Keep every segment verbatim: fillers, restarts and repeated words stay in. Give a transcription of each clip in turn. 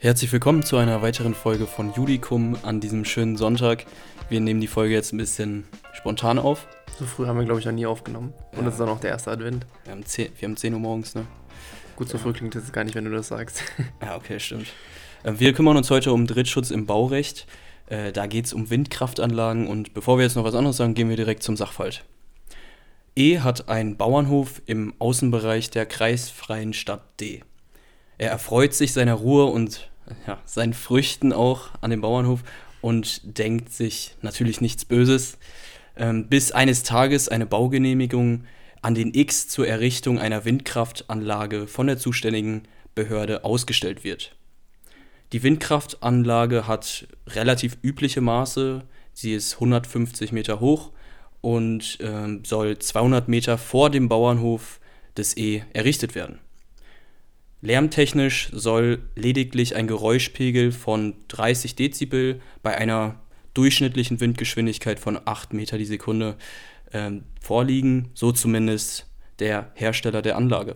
Herzlich willkommen zu einer weiteren Folge von Judicum an diesem schönen Sonntag. Wir nehmen die Folge jetzt ein bisschen spontan auf. So früh haben wir, glaube ich, noch nie aufgenommen. Und es ja. Ist dann auch der erste Advent. Wir haben zehn Uhr morgens, ne? Gut, so ja. Früh klingt das gar nicht, wenn du das sagst. Ja, okay, stimmt. Wir kümmern uns heute um Drittschutz im Baurecht. Da geht es um Windkraftanlagen. Und bevor wir jetzt noch was anderes sagen, gehen wir direkt zum Sachverhalt. E hat einen Bauernhof im Außenbereich der kreisfreien Stadt D. Er erfreut sich seiner Ruhe und ja, seinen Früchten auch an dem Bauernhof und denkt sich natürlich nichts Böses, ähm, bis eines Tages eine Baugenehmigung an den X zur Errichtung einer Windkraftanlage von der zuständigen Behörde ausgestellt wird. Die Windkraftanlage hat relativ übliche Maße, sie ist hundertfünfzig Meter hoch und ähm, soll zweihundert Meter vor dem Bauernhof des E errichtet werden. Lärmtechnisch soll lediglich ein Geräuschpegel von dreißig Dezibel bei einer durchschnittlichen Windgeschwindigkeit von acht Meter die Sekunde ähm, vorliegen, so zumindest der Hersteller der Anlage.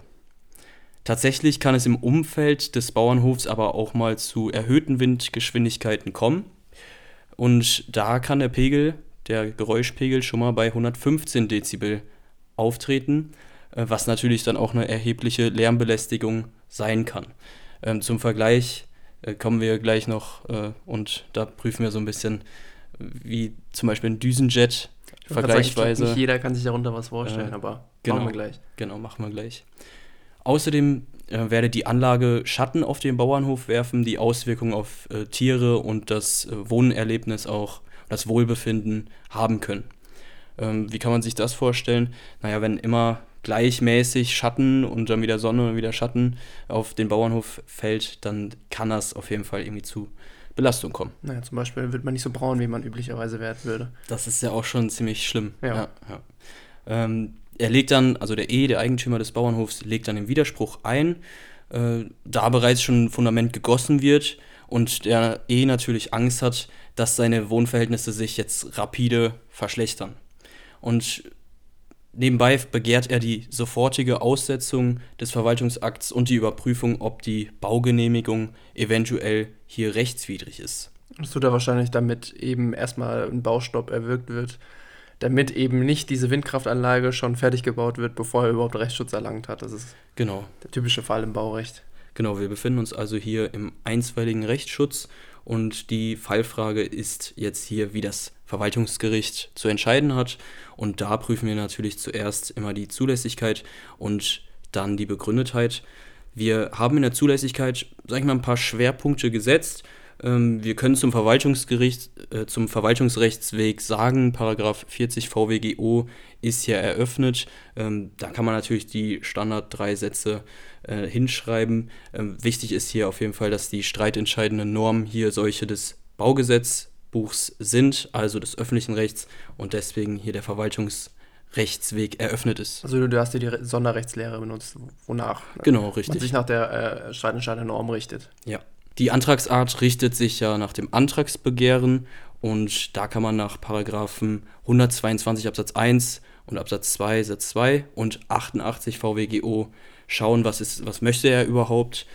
Tatsächlich kann es im Umfeld des Bauernhofs aber auch mal zu erhöhten Windgeschwindigkeiten kommen und da kann der Pegel, der Geräuschpegel schon mal bei hundertfünfzehn Dezibel auftreten, was natürlich dann auch eine erhebliche Lärmbelästigung sein kann. Ähm, zum Vergleich äh, kommen wir gleich noch äh, und da prüfen wir so ein bisschen, wie zum Beispiel ein Düsenjet ich vergleichsweise. Sagen, nicht jeder kann sich darunter was vorstellen, äh, aber genau, machen wir gleich. Genau, machen wir gleich. Außerdem äh, werde die Anlage Schatten auf den Bauernhof werfen, die Auswirkungen auf äh, Tiere und das äh, Wohnerlebnis auch, das Wohlbefinden haben können. Ähm, wie kann man sich das vorstellen? Naja, wenn immer gleichmäßig Schatten und dann wieder Sonne und wieder Schatten auf den Bauernhof fällt, dann kann das auf jeden Fall irgendwie zu Belastung kommen. Naja, zum Beispiel wird man nicht so braun, wie man üblicherweise werden würde. Das ist ja auch schon ziemlich schlimm. Ja. Ja, ja. Ähm, er legt dann, also der E, der Eigentümer des Bauernhofs, legt dann den Widerspruch ein, äh, da bereits schon ein Fundament gegossen wird und der E natürlich Angst hat, dass seine Wohnverhältnisse sich jetzt rapide verschlechtern. Und nebenbei begehrt er die sofortige Aussetzung des Verwaltungsakts und die Überprüfung, ob die Baugenehmigung eventuell hier rechtswidrig ist. Das tut er wahrscheinlich, damit eben erstmal ein Baustopp erwirkt wird, damit eben nicht diese Windkraftanlage schon fertig gebaut wird, bevor er überhaupt Rechtsschutz erlangt hat. Das ist genau der typische Fall im Baurecht. Genau, wir befinden uns also hier im einstweiligen Rechtsschutz und die Fallfrage ist jetzt hier, wie das Verwaltungsgericht zu entscheiden hat und da prüfen wir natürlich zuerst immer die Zulässigkeit und dann die Begründetheit. Wir haben in der Zulässigkeit, sag ich mal, ein paar Schwerpunkte gesetzt. Wir können zum Verwaltungsgericht, zum Verwaltungsrechtsweg sagen, Paragraph vierzig VwGO ist hier eröffnet. Da kann man natürlich die Standard drei Sätze hinschreiben. Wichtig ist hier auf jeden Fall, dass die streitentscheidenden Normen hier solche des Baugesetzbuchs sind, also des öffentlichen Rechts und deswegen hier der Verwaltungsrechtsweg eröffnet ist. Also du hast dir die Sonderrechtslehre benutzt, wonach genau, richtig. Man sich nach der äh, streitentscheidenden Norm richtet. Ja. Die Antragsart richtet sich ja nach dem Antragsbegehren und da kann man nach Paragraphen hundertzweiundzwanzig Absatz eins und Absatz zwei Satz zwei und achtundachtzig VwGO schauen, was ist, was möchte er überhaupt.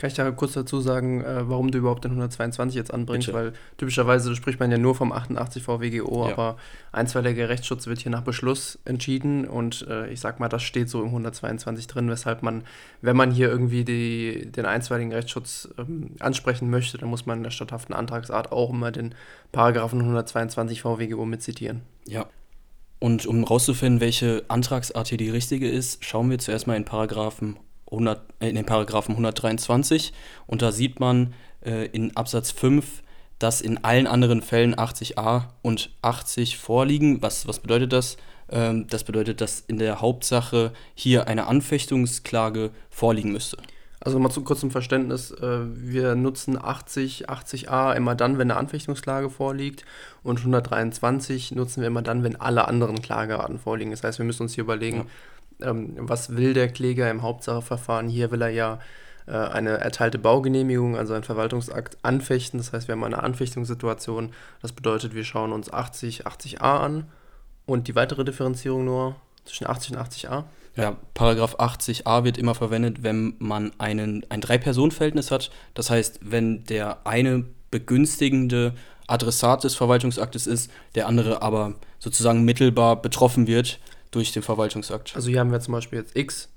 Kann ich da kurz dazu sagen, warum du überhaupt den hundertzweiundzwanzig jetzt anbringst, Bitte. Weil typischerweise spricht man ja nur vom achtundachtzig VwGO, ja. Aber einstweiliger Rechtsschutz wird hier nach Beschluss entschieden und äh, ich sag mal, das steht so im hundertzweiundzwanzig drin, weshalb man, wenn man hier irgendwie die, den einstweiligen Rechtsschutz ähm, ansprechen möchte, dann muss man in der statthaften Antragsart auch immer den Paragraphen hundertzweiundzwanzig VwGO mitzitieren. Ja. Und um rauszufinden, welche Antragsart hier die richtige ist, schauen wir zuerst mal in Paragraphen in den Paragraphen hundertdreiundzwanzig und da sieht man äh, in Absatz fünf, dass in allen anderen Fällen achtzig a und achtzig vorliegen. Was, was bedeutet das? Ähm, das bedeutet, dass in der Hauptsache hier eine Anfechtungsklage vorliegen müsste. Also mal zu kurzem Verständnis, äh, wir nutzen achtzig, achtzig a immer dann, wenn eine Anfechtungsklage vorliegt und hundertdreiundzwanzig nutzen wir immer dann, wenn alle anderen Klagearten vorliegen. Das heißt, wir müssen uns hier überlegen, ja. Was will der Kläger im Hauptsacheverfahren? Hier will er ja äh, eine erteilte Baugenehmigung, also einen Verwaltungsakt, anfechten. Das heißt, wir haben eine Anfechtungssituation. Das bedeutet, wir schauen uns achtzig, achtzig a an und die weitere Differenzierung nur zwischen achtzig und achtzig a. Ja, Paragraph achtzig a wird immer verwendet, wenn man einen, ein Drei-Personen-Verhältnis hat. Das heißt, wenn der eine begünstigende Adressat des Verwaltungsaktes ist, der andere aber sozusagen mittelbar betroffen wird durch den Verwaltungsakt. Also hier haben wir zum Beispiel jetzt X,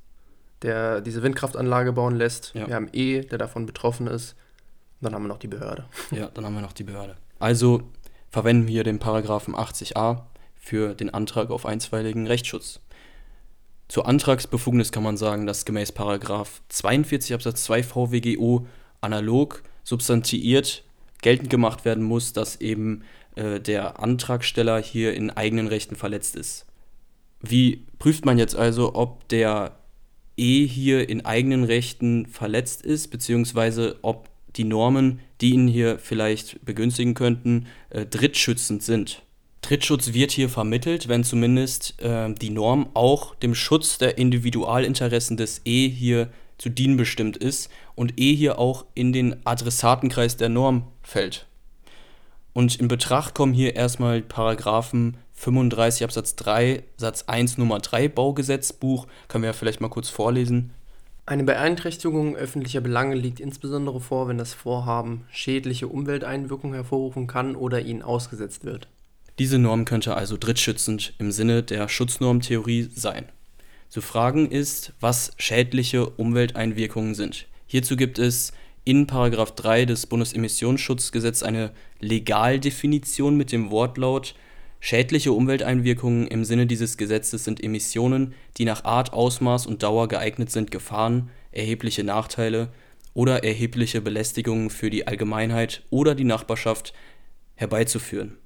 der diese Windkraftanlage bauen lässt. Ja. Wir haben E, der davon betroffen ist. Dann haben wir noch die Behörde. Ja, dann haben wir noch die Behörde. Also verwenden wir den Paragraphen achtzig a für den Antrag auf einstweiligen Rechtsschutz. Zur Antragsbefugnis kann man sagen, dass gemäß Paragraph zweiundvierzig Absatz zwei VwGO analog substantiiert geltend gemacht werden muss, dass eben äh, der Antragsteller hier in eigenen Rechten verletzt ist. Wie prüft man jetzt also, ob der E hier in eigenen Rechten verletzt ist, beziehungsweise ob die Normen, die ihn hier vielleicht begünstigen könnten, äh, drittschützend sind? Drittschutz wird hier vermittelt, wenn zumindest äh, die Norm auch dem Schutz der Individualinteressen des E hier zu dienen bestimmt ist und E hier auch in den Adressatenkreis der Norm fällt. Und in Betracht kommen hier erstmal Paragraphen fünfunddreißig Absatz drei Satz eins Nummer drei Baugesetzbuch, können wir ja vielleicht mal kurz vorlesen. Eine Beeinträchtigung öffentlicher Belange liegt insbesondere vor, wenn das Vorhaben schädliche Umwelteinwirkungen hervorrufen kann oder ihnen ausgesetzt wird. Diese Norm könnte also drittschützend im Sinne der Schutznormtheorie sein. Zu fragen ist, was schädliche Umwelteinwirkungen sind. Hierzu gibt es in Paragraph drei des Bundesemissionsschutzgesetzes eine Legaldefinition mit dem Wortlaut: Schädliche Umwelteinwirkungen im Sinne dieses Gesetzes sind Emissionen, die nach Art, Ausmaß und Dauer geeignet sind, Gefahren, erhebliche Nachteile oder erhebliche Belästigungen für die Allgemeinheit oder die Nachbarschaft herbeizuführen.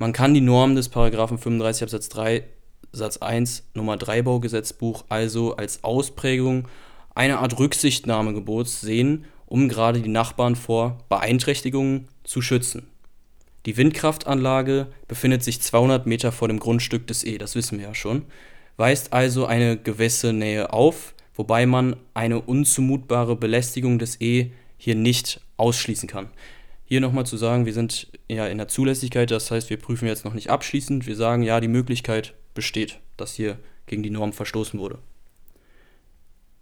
Man kann die Norm des Paragraphen fünfunddreißig Absatz drei Satz eins Nummer drei Baugesetzbuch also als Ausprägung einer Art Rücksichtnahmegebots sehen, um gerade die Nachbarn vor Beeinträchtigungen zu schützen. Die Windkraftanlage befindet sich zweihundert Meter vor dem Grundstück des E, das wissen wir ja schon, weist also eine gewisse Nähe auf, wobei man eine unzumutbare Belästigung des E hier nicht ausschließen kann. Hier nochmal zu sagen, wir sind ja in der Zulässigkeit, das heißt, wir prüfen jetzt noch nicht abschließend, wir sagen, ja, die Möglichkeit besteht, dass hier gegen die Norm verstoßen wurde.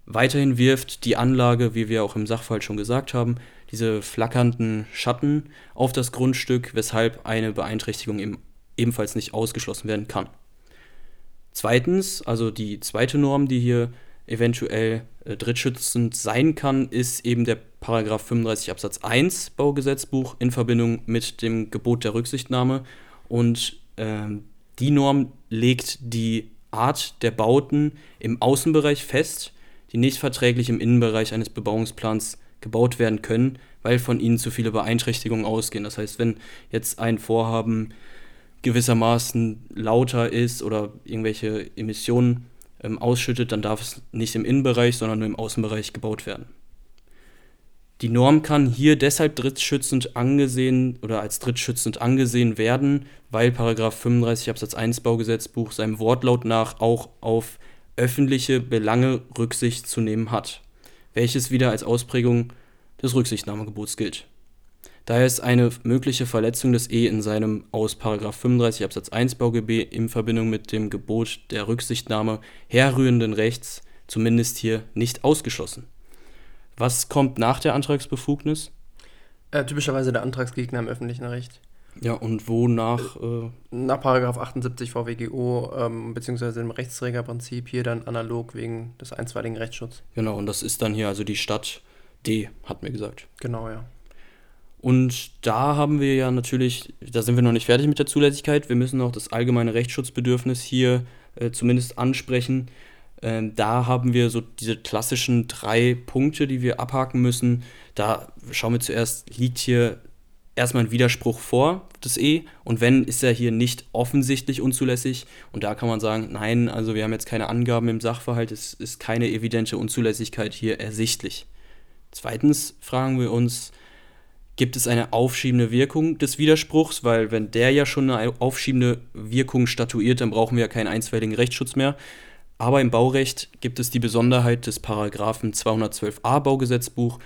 Weiterhin wirft die Anlage, wie wir auch im Sachverhalt schon gesagt haben, diese flackernden Schatten auf das Grundstück, weshalb eine Beeinträchtigung eben ebenfalls nicht ausgeschlossen werden kann. Zweitens, also die zweite Norm, die hier eventuell äh, drittschützend sein kann, ist eben der Paragraph fünfunddreißig Absatz eins Baugesetzbuch in Verbindung mit dem Gebot der Rücksichtnahme. Und äh, die Norm legt die Art der Bauten im Außenbereich fest, die nicht verträglich im Innenbereich eines Bebauungsplans gebaut werden können, weil von ihnen zu viele Beeinträchtigungen ausgehen. Das heißt, wenn jetzt ein Vorhaben gewissermaßen lauter ist oder irgendwelche Emissionen ähm, ausschüttet, dann darf es nicht im Innenbereich, sondern nur im Außenbereich gebaut werden. Die Norm kann hier deshalb drittschützend angesehen oder als drittschützend angesehen werden, weil Paragraph fünfunddreißig Absatz eins Baugesetzbuch seinem Wortlaut nach auch auf öffentliche Belange Rücksicht zu nehmen hat, welches wieder als Ausprägung des Rücksichtnahmegebots gilt. Daher ist eine mögliche Verletzung des E in seinem aus Paragraph fünfunddreißig Absatz eins BauGB in Verbindung mit dem Gebot der Rücksichtnahme herrührenden Rechts zumindest hier nicht ausgeschlossen. Was kommt nach der Antragsbefugnis? Äh, typischerweise der Antragsgegner im öffentlichen Recht. Ja, und wonach? Äh, nach Paragraph achtundsiebzig VwGO ähm, beziehungsweise dem Rechtsträgerprinzip hier dann analog wegen des einstweiligen Rechtsschutzes. Genau, und das ist dann hier also die Stadt D, hat mir gesagt. Genau, ja. Und da haben wir ja natürlich, da sind wir noch nicht fertig mit der Zulässigkeit, wir müssen auch das allgemeine Rechtsschutzbedürfnis hier äh, zumindest ansprechen. Ähm, da haben wir so diese klassischen drei Punkte, die wir abhaken müssen. Da schauen wir zuerst, liegt hier erstmal ein Widerspruch vor, das E, und wenn, ist er hier nicht offensichtlich unzulässig, und da kann man sagen, nein, also wir haben jetzt keine Angaben im Sachverhalt, es ist keine evidente Unzulässigkeit hier ersichtlich. Zweitens fragen wir uns, gibt es eine aufschiebende Wirkung des Widerspruchs, weil wenn der ja schon eine aufschiebende Wirkung statuiert, dann brauchen wir ja keinen einstweiligen Rechtsschutz mehr. Aber im Baurecht gibt es die Besonderheit des Paragraphen zweihundertzwölf a Baugesetzbuch,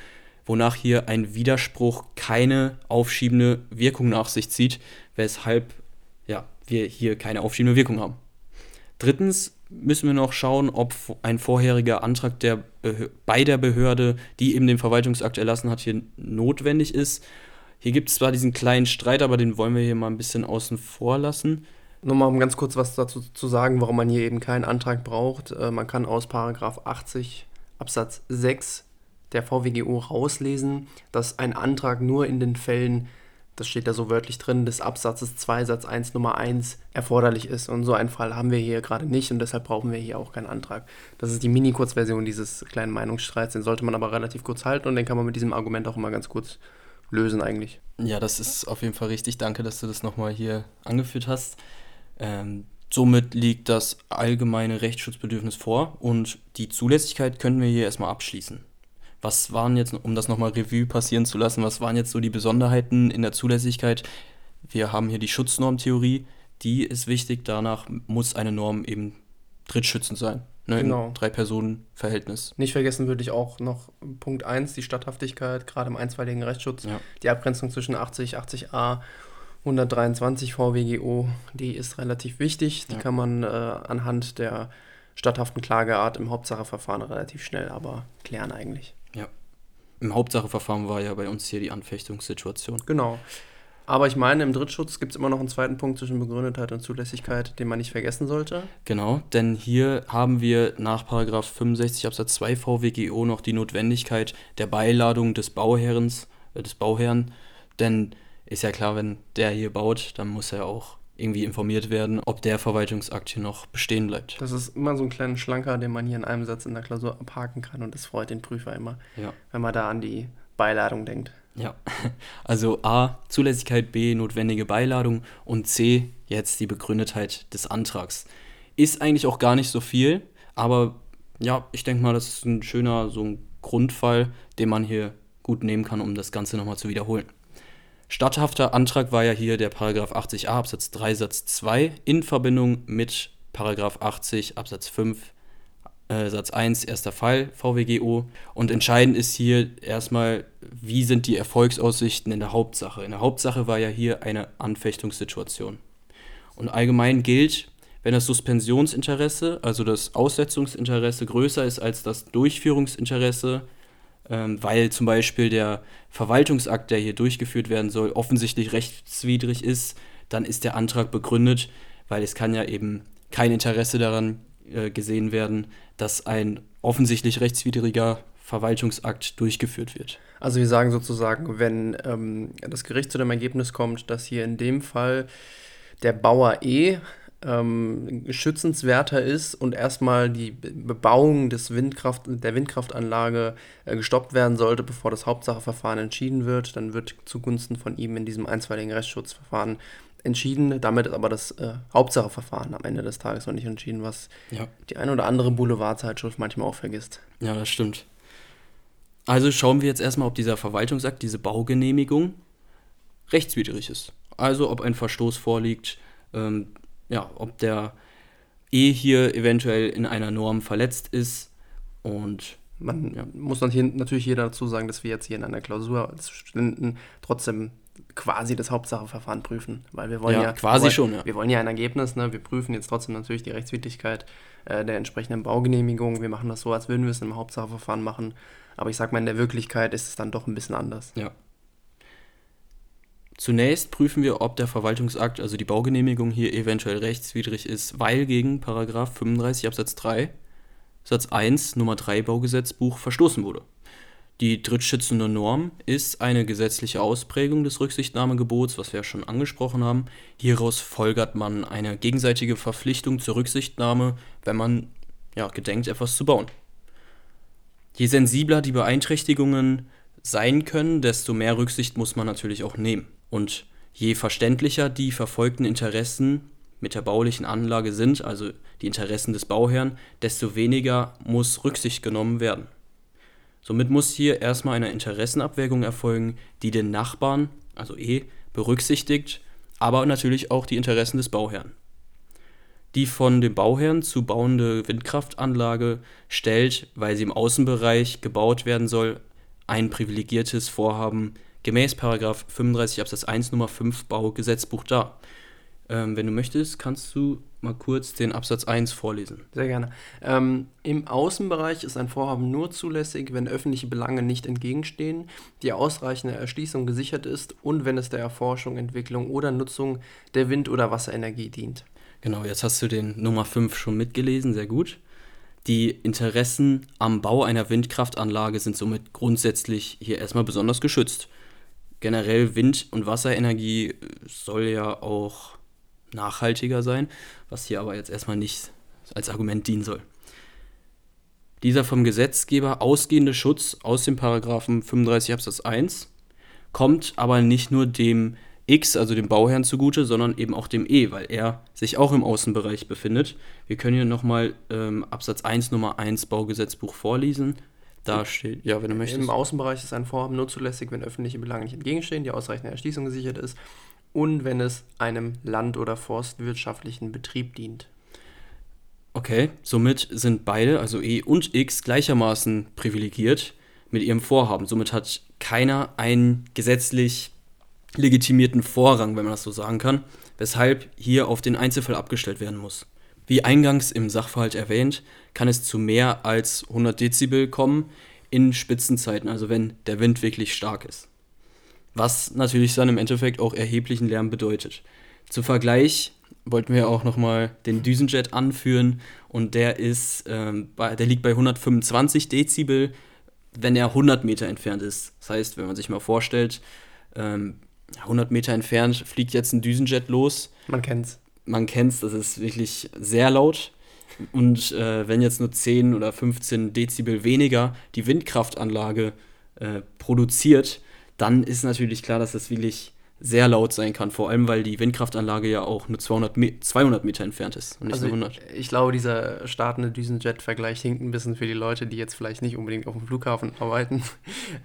wonach hier ein Widerspruch keine aufschiebende Wirkung nach sich zieht, weshalb ja, wir hier keine aufschiebende Wirkung haben. Drittens müssen wir noch schauen, ob ein vorheriger Antrag der Behörde, bei der Behörde, die eben den Verwaltungsakt erlassen hat, hier notwendig ist. Hier gibt es zwar diesen kleinen Streit, aber den wollen wir hier mal ein bisschen außen vor lassen. Nur mal um ganz kurz was dazu zu sagen, warum man hier eben keinen Antrag braucht. Äh, man kann aus Paragraph achtzig Absatz sechs der V W G O rauslesen, dass ein Antrag nur in den Fällen, das steht da so wörtlich drin, des Absatzes zwei Satz eins Nummer eins erforderlich ist. Und so einen Fall haben wir hier gerade nicht und deshalb brauchen wir hier auch keinen Antrag. Das ist die Mini-Kurzversion dieses kleinen Meinungsstreits, den sollte man aber relativ kurz halten und den kann man mit diesem Argument auch immer ganz kurz lösen eigentlich. Ja, das ist auf jeden Fall richtig. Danke, dass du das nochmal hier angeführt hast. Ähm, somit liegt das allgemeine Rechtsschutzbedürfnis vor und die Zulässigkeit können wir hier erstmal abschließen. Was waren jetzt, um das nochmal Revue passieren zu lassen, was waren jetzt so die Besonderheiten in der Zulässigkeit? Wir haben hier die Schutznormtheorie, die ist wichtig, danach muss eine Norm eben drittschützend sein. Ne, genau. Im Drei-Personen-Verhältnis. Nicht vergessen würde ich auch noch Punkt eins, die Statthaftigkeit, gerade im einstweiligen Rechtsschutz, ja. Die Abgrenzung zwischen achtzig, achtzig a, hundertdreiundzwanzig V W G O, die ist relativ wichtig, die ja. kann man äh, anhand der statthaften Klageart im Hauptsacheverfahren relativ schnell aber klären eigentlich. Ja, im Hauptsacheverfahren war ja bei uns hier die Anfechtungssituation. Genau, aber ich meine, im Drittschutz gibt es immer noch einen zweiten Punkt zwischen Begründetheit und Zulässigkeit, den man nicht vergessen sollte. Genau, denn hier haben wir nach Paragraph fünfundsechzig Absatz zwei V W G O noch die Notwendigkeit der Beiladung des Bauherrens, äh, des Bauherrn, denn ist ja klar, wenn der hier baut, dann muss er auch irgendwie informiert werden, ob der Verwaltungsakt hier noch bestehen bleibt. Das ist immer so ein kleiner Schlanker, den man hier in einem Satz in der Klausur abhaken kann und das freut den Prüfer immer, ja. wenn man da an die Beiladung denkt. Ja, also A, Zulässigkeit, B, notwendige Beiladung und C, jetzt die Begründetheit des Antrags. Ist eigentlich auch gar nicht so viel, aber ja, ich denke mal, das ist ein schöner so ein Grundfall, den man hier gut nehmen kann, um das Ganze nochmal zu wiederholen. Statthafter Antrag war ja hier der Paragraph achtzig a Absatz drei Satz zwei in Verbindung mit Paragraph achtzig Absatz fünf äh, Satz eins erster Fall V W G O und entscheidend ist hier erstmal, wie sind die Erfolgsaussichten in der Hauptsache. In der Hauptsache war ja hier eine Anfechtungssituation und allgemein gilt, wenn das Suspensionsinteresse, also das Aussetzungsinteresse größer ist als das Durchführungsinteresse, weil zum Beispiel der Verwaltungsakt, der hier durchgeführt werden soll, offensichtlich rechtswidrig ist, dann ist der Antrag begründet, weil es kann ja eben kein Interesse daran äh, gesehen werden, dass ein offensichtlich rechtswidriger Verwaltungsakt durchgeführt wird. Also wir sagen sozusagen, wenn ähm, das Gericht zu dem Ergebnis kommt, dass hier in dem Fall der Bauer E Ähm, schützenswerter ist und erstmal die Bebauung des Windkraft, der Windkraftanlage äh, gestoppt werden sollte, bevor das Hauptsacheverfahren entschieden wird, dann wird zugunsten von ihm in diesem einstweiligen Rechtsschutzverfahren entschieden. Damit ist aber das äh, Hauptsacheverfahren am Ende des Tages noch nicht entschieden, was ja. die eine oder andere Boulevardzeitschrift manchmal auch vergisst. Ja, das stimmt. Also schauen wir jetzt erstmal, ob dieser Verwaltungsakt, diese Baugenehmigung rechtswidrig ist. Also ob ein Verstoß vorliegt, ähm, ja, ob der E hier eventuell in einer Norm verletzt ist und man ja. muss natürlich hier dazu sagen, dass wir jetzt hier in einer Klausur als Studenten trotzdem quasi das Hauptsacheverfahren prüfen, weil wir wollen ja, ja quasi wir, schon, ja. wir wollen ja ein Ergebnis, ne? Wir prüfen jetzt trotzdem natürlich die Rechtswidrigkeit äh, der entsprechenden Baugenehmigung, wir machen das so, als würden wir es im Hauptsacheverfahren machen, aber ich sag mal, in der Wirklichkeit ist es dann doch ein bisschen anders. Ja. Zunächst prüfen wir, ob der Verwaltungsakt, also die Baugenehmigung, hier eventuell rechtswidrig ist, weil gegen Paragraph fünfunddreißig Absatz drei, Satz eins, Nummer drei Baugesetzbuch verstoßen wurde. Die drittschützende Norm ist eine gesetzliche Ausprägung des Rücksichtnahmegebots, was wir ja schon angesprochen haben. Hieraus folgert man eine gegenseitige Verpflichtung zur Rücksichtnahme, wenn man ja, gedenkt, etwas zu bauen. Je sensibler die Beeinträchtigungen sein können, desto mehr Rücksicht muss man natürlich auch nehmen. Und je verständlicher die verfolgten Interessen mit der baulichen Anlage sind, also die Interessen des Bauherrn, desto weniger muss Rücksicht genommen werden. Somit muss hier erstmal eine Interessenabwägung erfolgen, die den Nachbarn, also E, berücksichtigt, aber natürlich auch die Interessen des Bauherrn. Die von dem Bauherrn zu bauende Windkraftanlage stellt, weil sie im Außenbereich gebaut werden soll, ein privilegiertes Vorhaben gemäß Paragraph fünfunddreißig Absatz eins Nummer fünf Baugesetzbuch dar. Ähm, wenn du möchtest, kannst du mal kurz den Absatz eins vorlesen. Sehr gerne. Ähm, im Außenbereich ist ein Vorhaben nur zulässig, wenn öffentliche Belange nicht entgegenstehen, die ausreichende Erschließung gesichert ist und wenn es der Erforschung, Entwicklung oder Nutzung der Wind- oder Wasserenergie dient. Genau, jetzt hast du den Nummer fünf schon mitgelesen, sehr gut. Die Interessen am Bau einer Windkraftanlage sind somit grundsätzlich hier erstmal besonders geschützt. Generell Wind- und Wasserenergie soll ja auch nachhaltiger sein, was hier aber jetzt erstmal nicht als Argument dienen soll. Dieser vom Gesetzgeber ausgehende Schutz aus dem Paragraphen fünfunddreißig Absatz eins kommt aber nicht nur dem X, also dem Bauherrn, zugute, sondern eben auch dem E, weil er sich auch im Außenbereich befindet. Wir können hier nochmal ähm, Absatz eins Nummer eins Baugesetzbuch vorlesen. Da steht, ja, wenn du möchtest. Im Außenbereich ist ein Vorhaben nur zulässig, wenn öffentliche Belange nicht entgegenstehen, die ausreichende Erschließung gesichert ist und wenn es einem land- oder forstwirtschaftlichen Betrieb dient. Okay, somit sind beide, also E und X, gleichermaßen privilegiert mit ihrem Vorhaben. Somit hat keiner einen gesetzlich legitimierten Vorrang, wenn man das so sagen kann, weshalb hier auf den Einzelfall abgestellt werden muss. Wie eingangs im Sachverhalt erwähnt, kann es zu mehr als hundert Dezibel kommen in Spitzenzeiten, also wenn der Wind wirklich stark ist. Was natürlich dann im Endeffekt auch erheblichen Lärm bedeutet. Zum Vergleich wollten wir auch nochmal den Düsenjet anführen und der ist, ähm, bei, der liegt bei hundertfünfundzwanzig Dezibel, wenn er hundert Meter entfernt ist. Das heißt, wenn man sich mal vorstellt, ähm, hundert Meter entfernt fliegt jetzt ein Düsenjet los. Man kennt's. Man kennt's, das ist wirklich sehr laut. Und äh, wenn jetzt nur zehn oder fünfzehn Dezibel weniger die Windkraftanlage äh, produziert, dann ist natürlich klar, dass das wirklich sehr laut sein kann. Vor allem, weil die Windkraftanlage ja auch nur zweihundert Meter entfernt ist und nicht also hundert. Ich, ich glaube, dieser startende Düsenjet-Vergleich hinkt ein bisschen für die Leute, die jetzt vielleicht nicht unbedingt auf dem Flughafen arbeiten.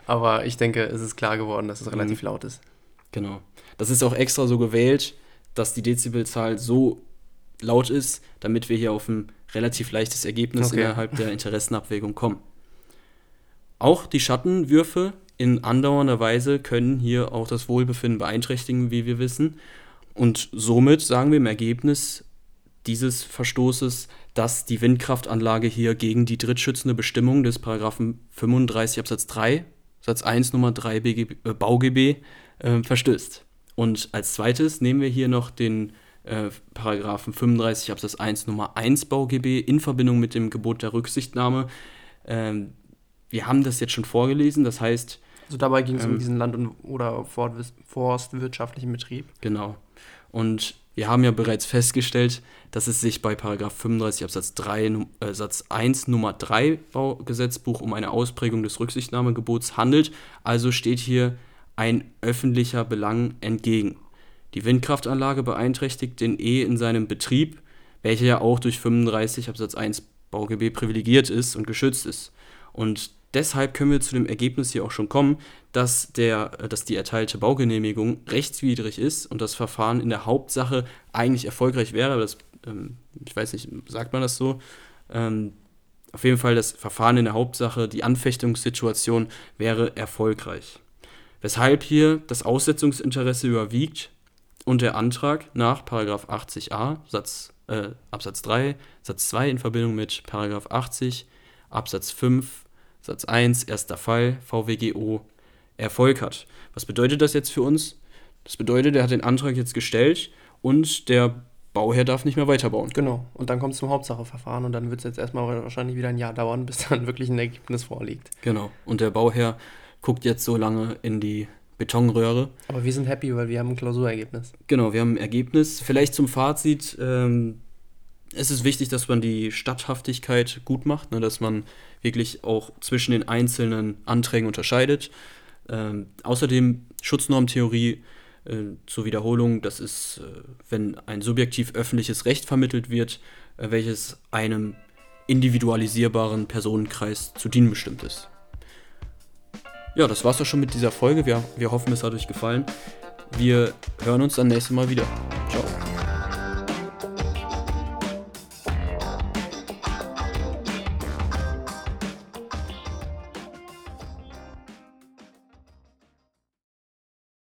Aber ich denke, es ist klar geworden, dass es relativ mhm. laut ist. Genau. Das ist auch extra so gewählt, dass die Dezibelzahl so laut ist, damit wir hier auf ein relativ leichtes Ergebnis okay. innerhalb der Interessenabwägung kommen. Auch die Schattenwürfe in andauernder Weise können hier auch das Wohlbefinden beeinträchtigen, wie wir wissen. Und somit sagen wir im Ergebnis dieses Verstoßes, dass die Windkraftanlage hier gegen die drittschützende Bestimmung des Paragraphen fünfunddreißig Absatz drei, Satz eins Nummer drei B G B, äh, BauGB äh, verstößt. Und als zweites nehmen wir hier noch den äh, Paragraphen fünfunddreißig Absatz eins Nummer eins BauGB in Verbindung mit dem Gebot der Rücksichtnahme. Ähm, wir haben das jetzt schon vorgelesen, das heißt... Also dabei ging es ähm, um diesen land- und, oder forstwirtschaftlichen Betrieb. Genau. Und wir haben ja bereits festgestellt, dass es sich bei Paragraph fünfunddreißig Absatz drei, äh, Satz eins Nummer drei Baugesetzbuch um eine Ausprägung des Rücksichtnahmegebots handelt. Also steht hier ein öffentlicher Belang entgegen. Die Windkraftanlage beeinträchtigt den E in seinem Betrieb, welcher ja auch durch fünfunddreißig Absatz eins BauGB privilegiert ist und geschützt ist. Und deshalb können wir zu dem Ergebnis hier auch schon kommen, dass, der, dass die erteilte Baugenehmigung rechtswidrig ist und das Verfahren in der Hauptsache eigentlich erfolgreich wäre. Aber das, ähm, ich weiß nicht, sagt man das so? Ähm, auf jeden Fall das Verfahren in der Hauptsache, die Anfechtungssituation wäre erfolgreich. Weshalb hier das Aussetzungsinteresse überwiegt und der Antrag nach Paragraph achtzig a Satz, äh, Absatz drei Satz zwei in Verbindung mit Paragraph achtzig Absatz fünf Satz eins, erster Fall, VwGO, Erfolg hat. Was bedeutet das jetzt für uns? Das bedeutet, er hat den Antrag jetzt gestellt und der Bauherr darf nicht mehr weiterbauen. Genau, und dann kommt es zum Hauptsacheverfahren und dann wird es jetzt erstmal wahrscheinlich wieder ein Jahr dauern, bis dann wirklich ein Ergebnis vorliegt. Genau, und der Bauherr guckt jetzt so lange in die Betonröhre. Aber wir sind happy, weil wir haben ein Klausurergebnis. Genau, wir haben ein Ergebnis. Vielleicht zum Fazit, ähm, es ist wichtig, dass man die Statthaftigkeit gut macht, ne, dass man wirklich auch zwischen den einzelnen Anträgen unterscheidet. Ähm, außerdem Schutznormtheorie äh, zur Wiederholung, das ist, äh, wenn ein subjektiv öffentliches Recht vermittelt wird, äh, welches einem individualisierbaren Personenkreis zu dienen bestimmt ist. Ja, das war's auch schon mit dieser Folge. Wir, wir hoffen, es hat euch gefallen. Wir hören uns dann nächstes Mal wieder. Ciao.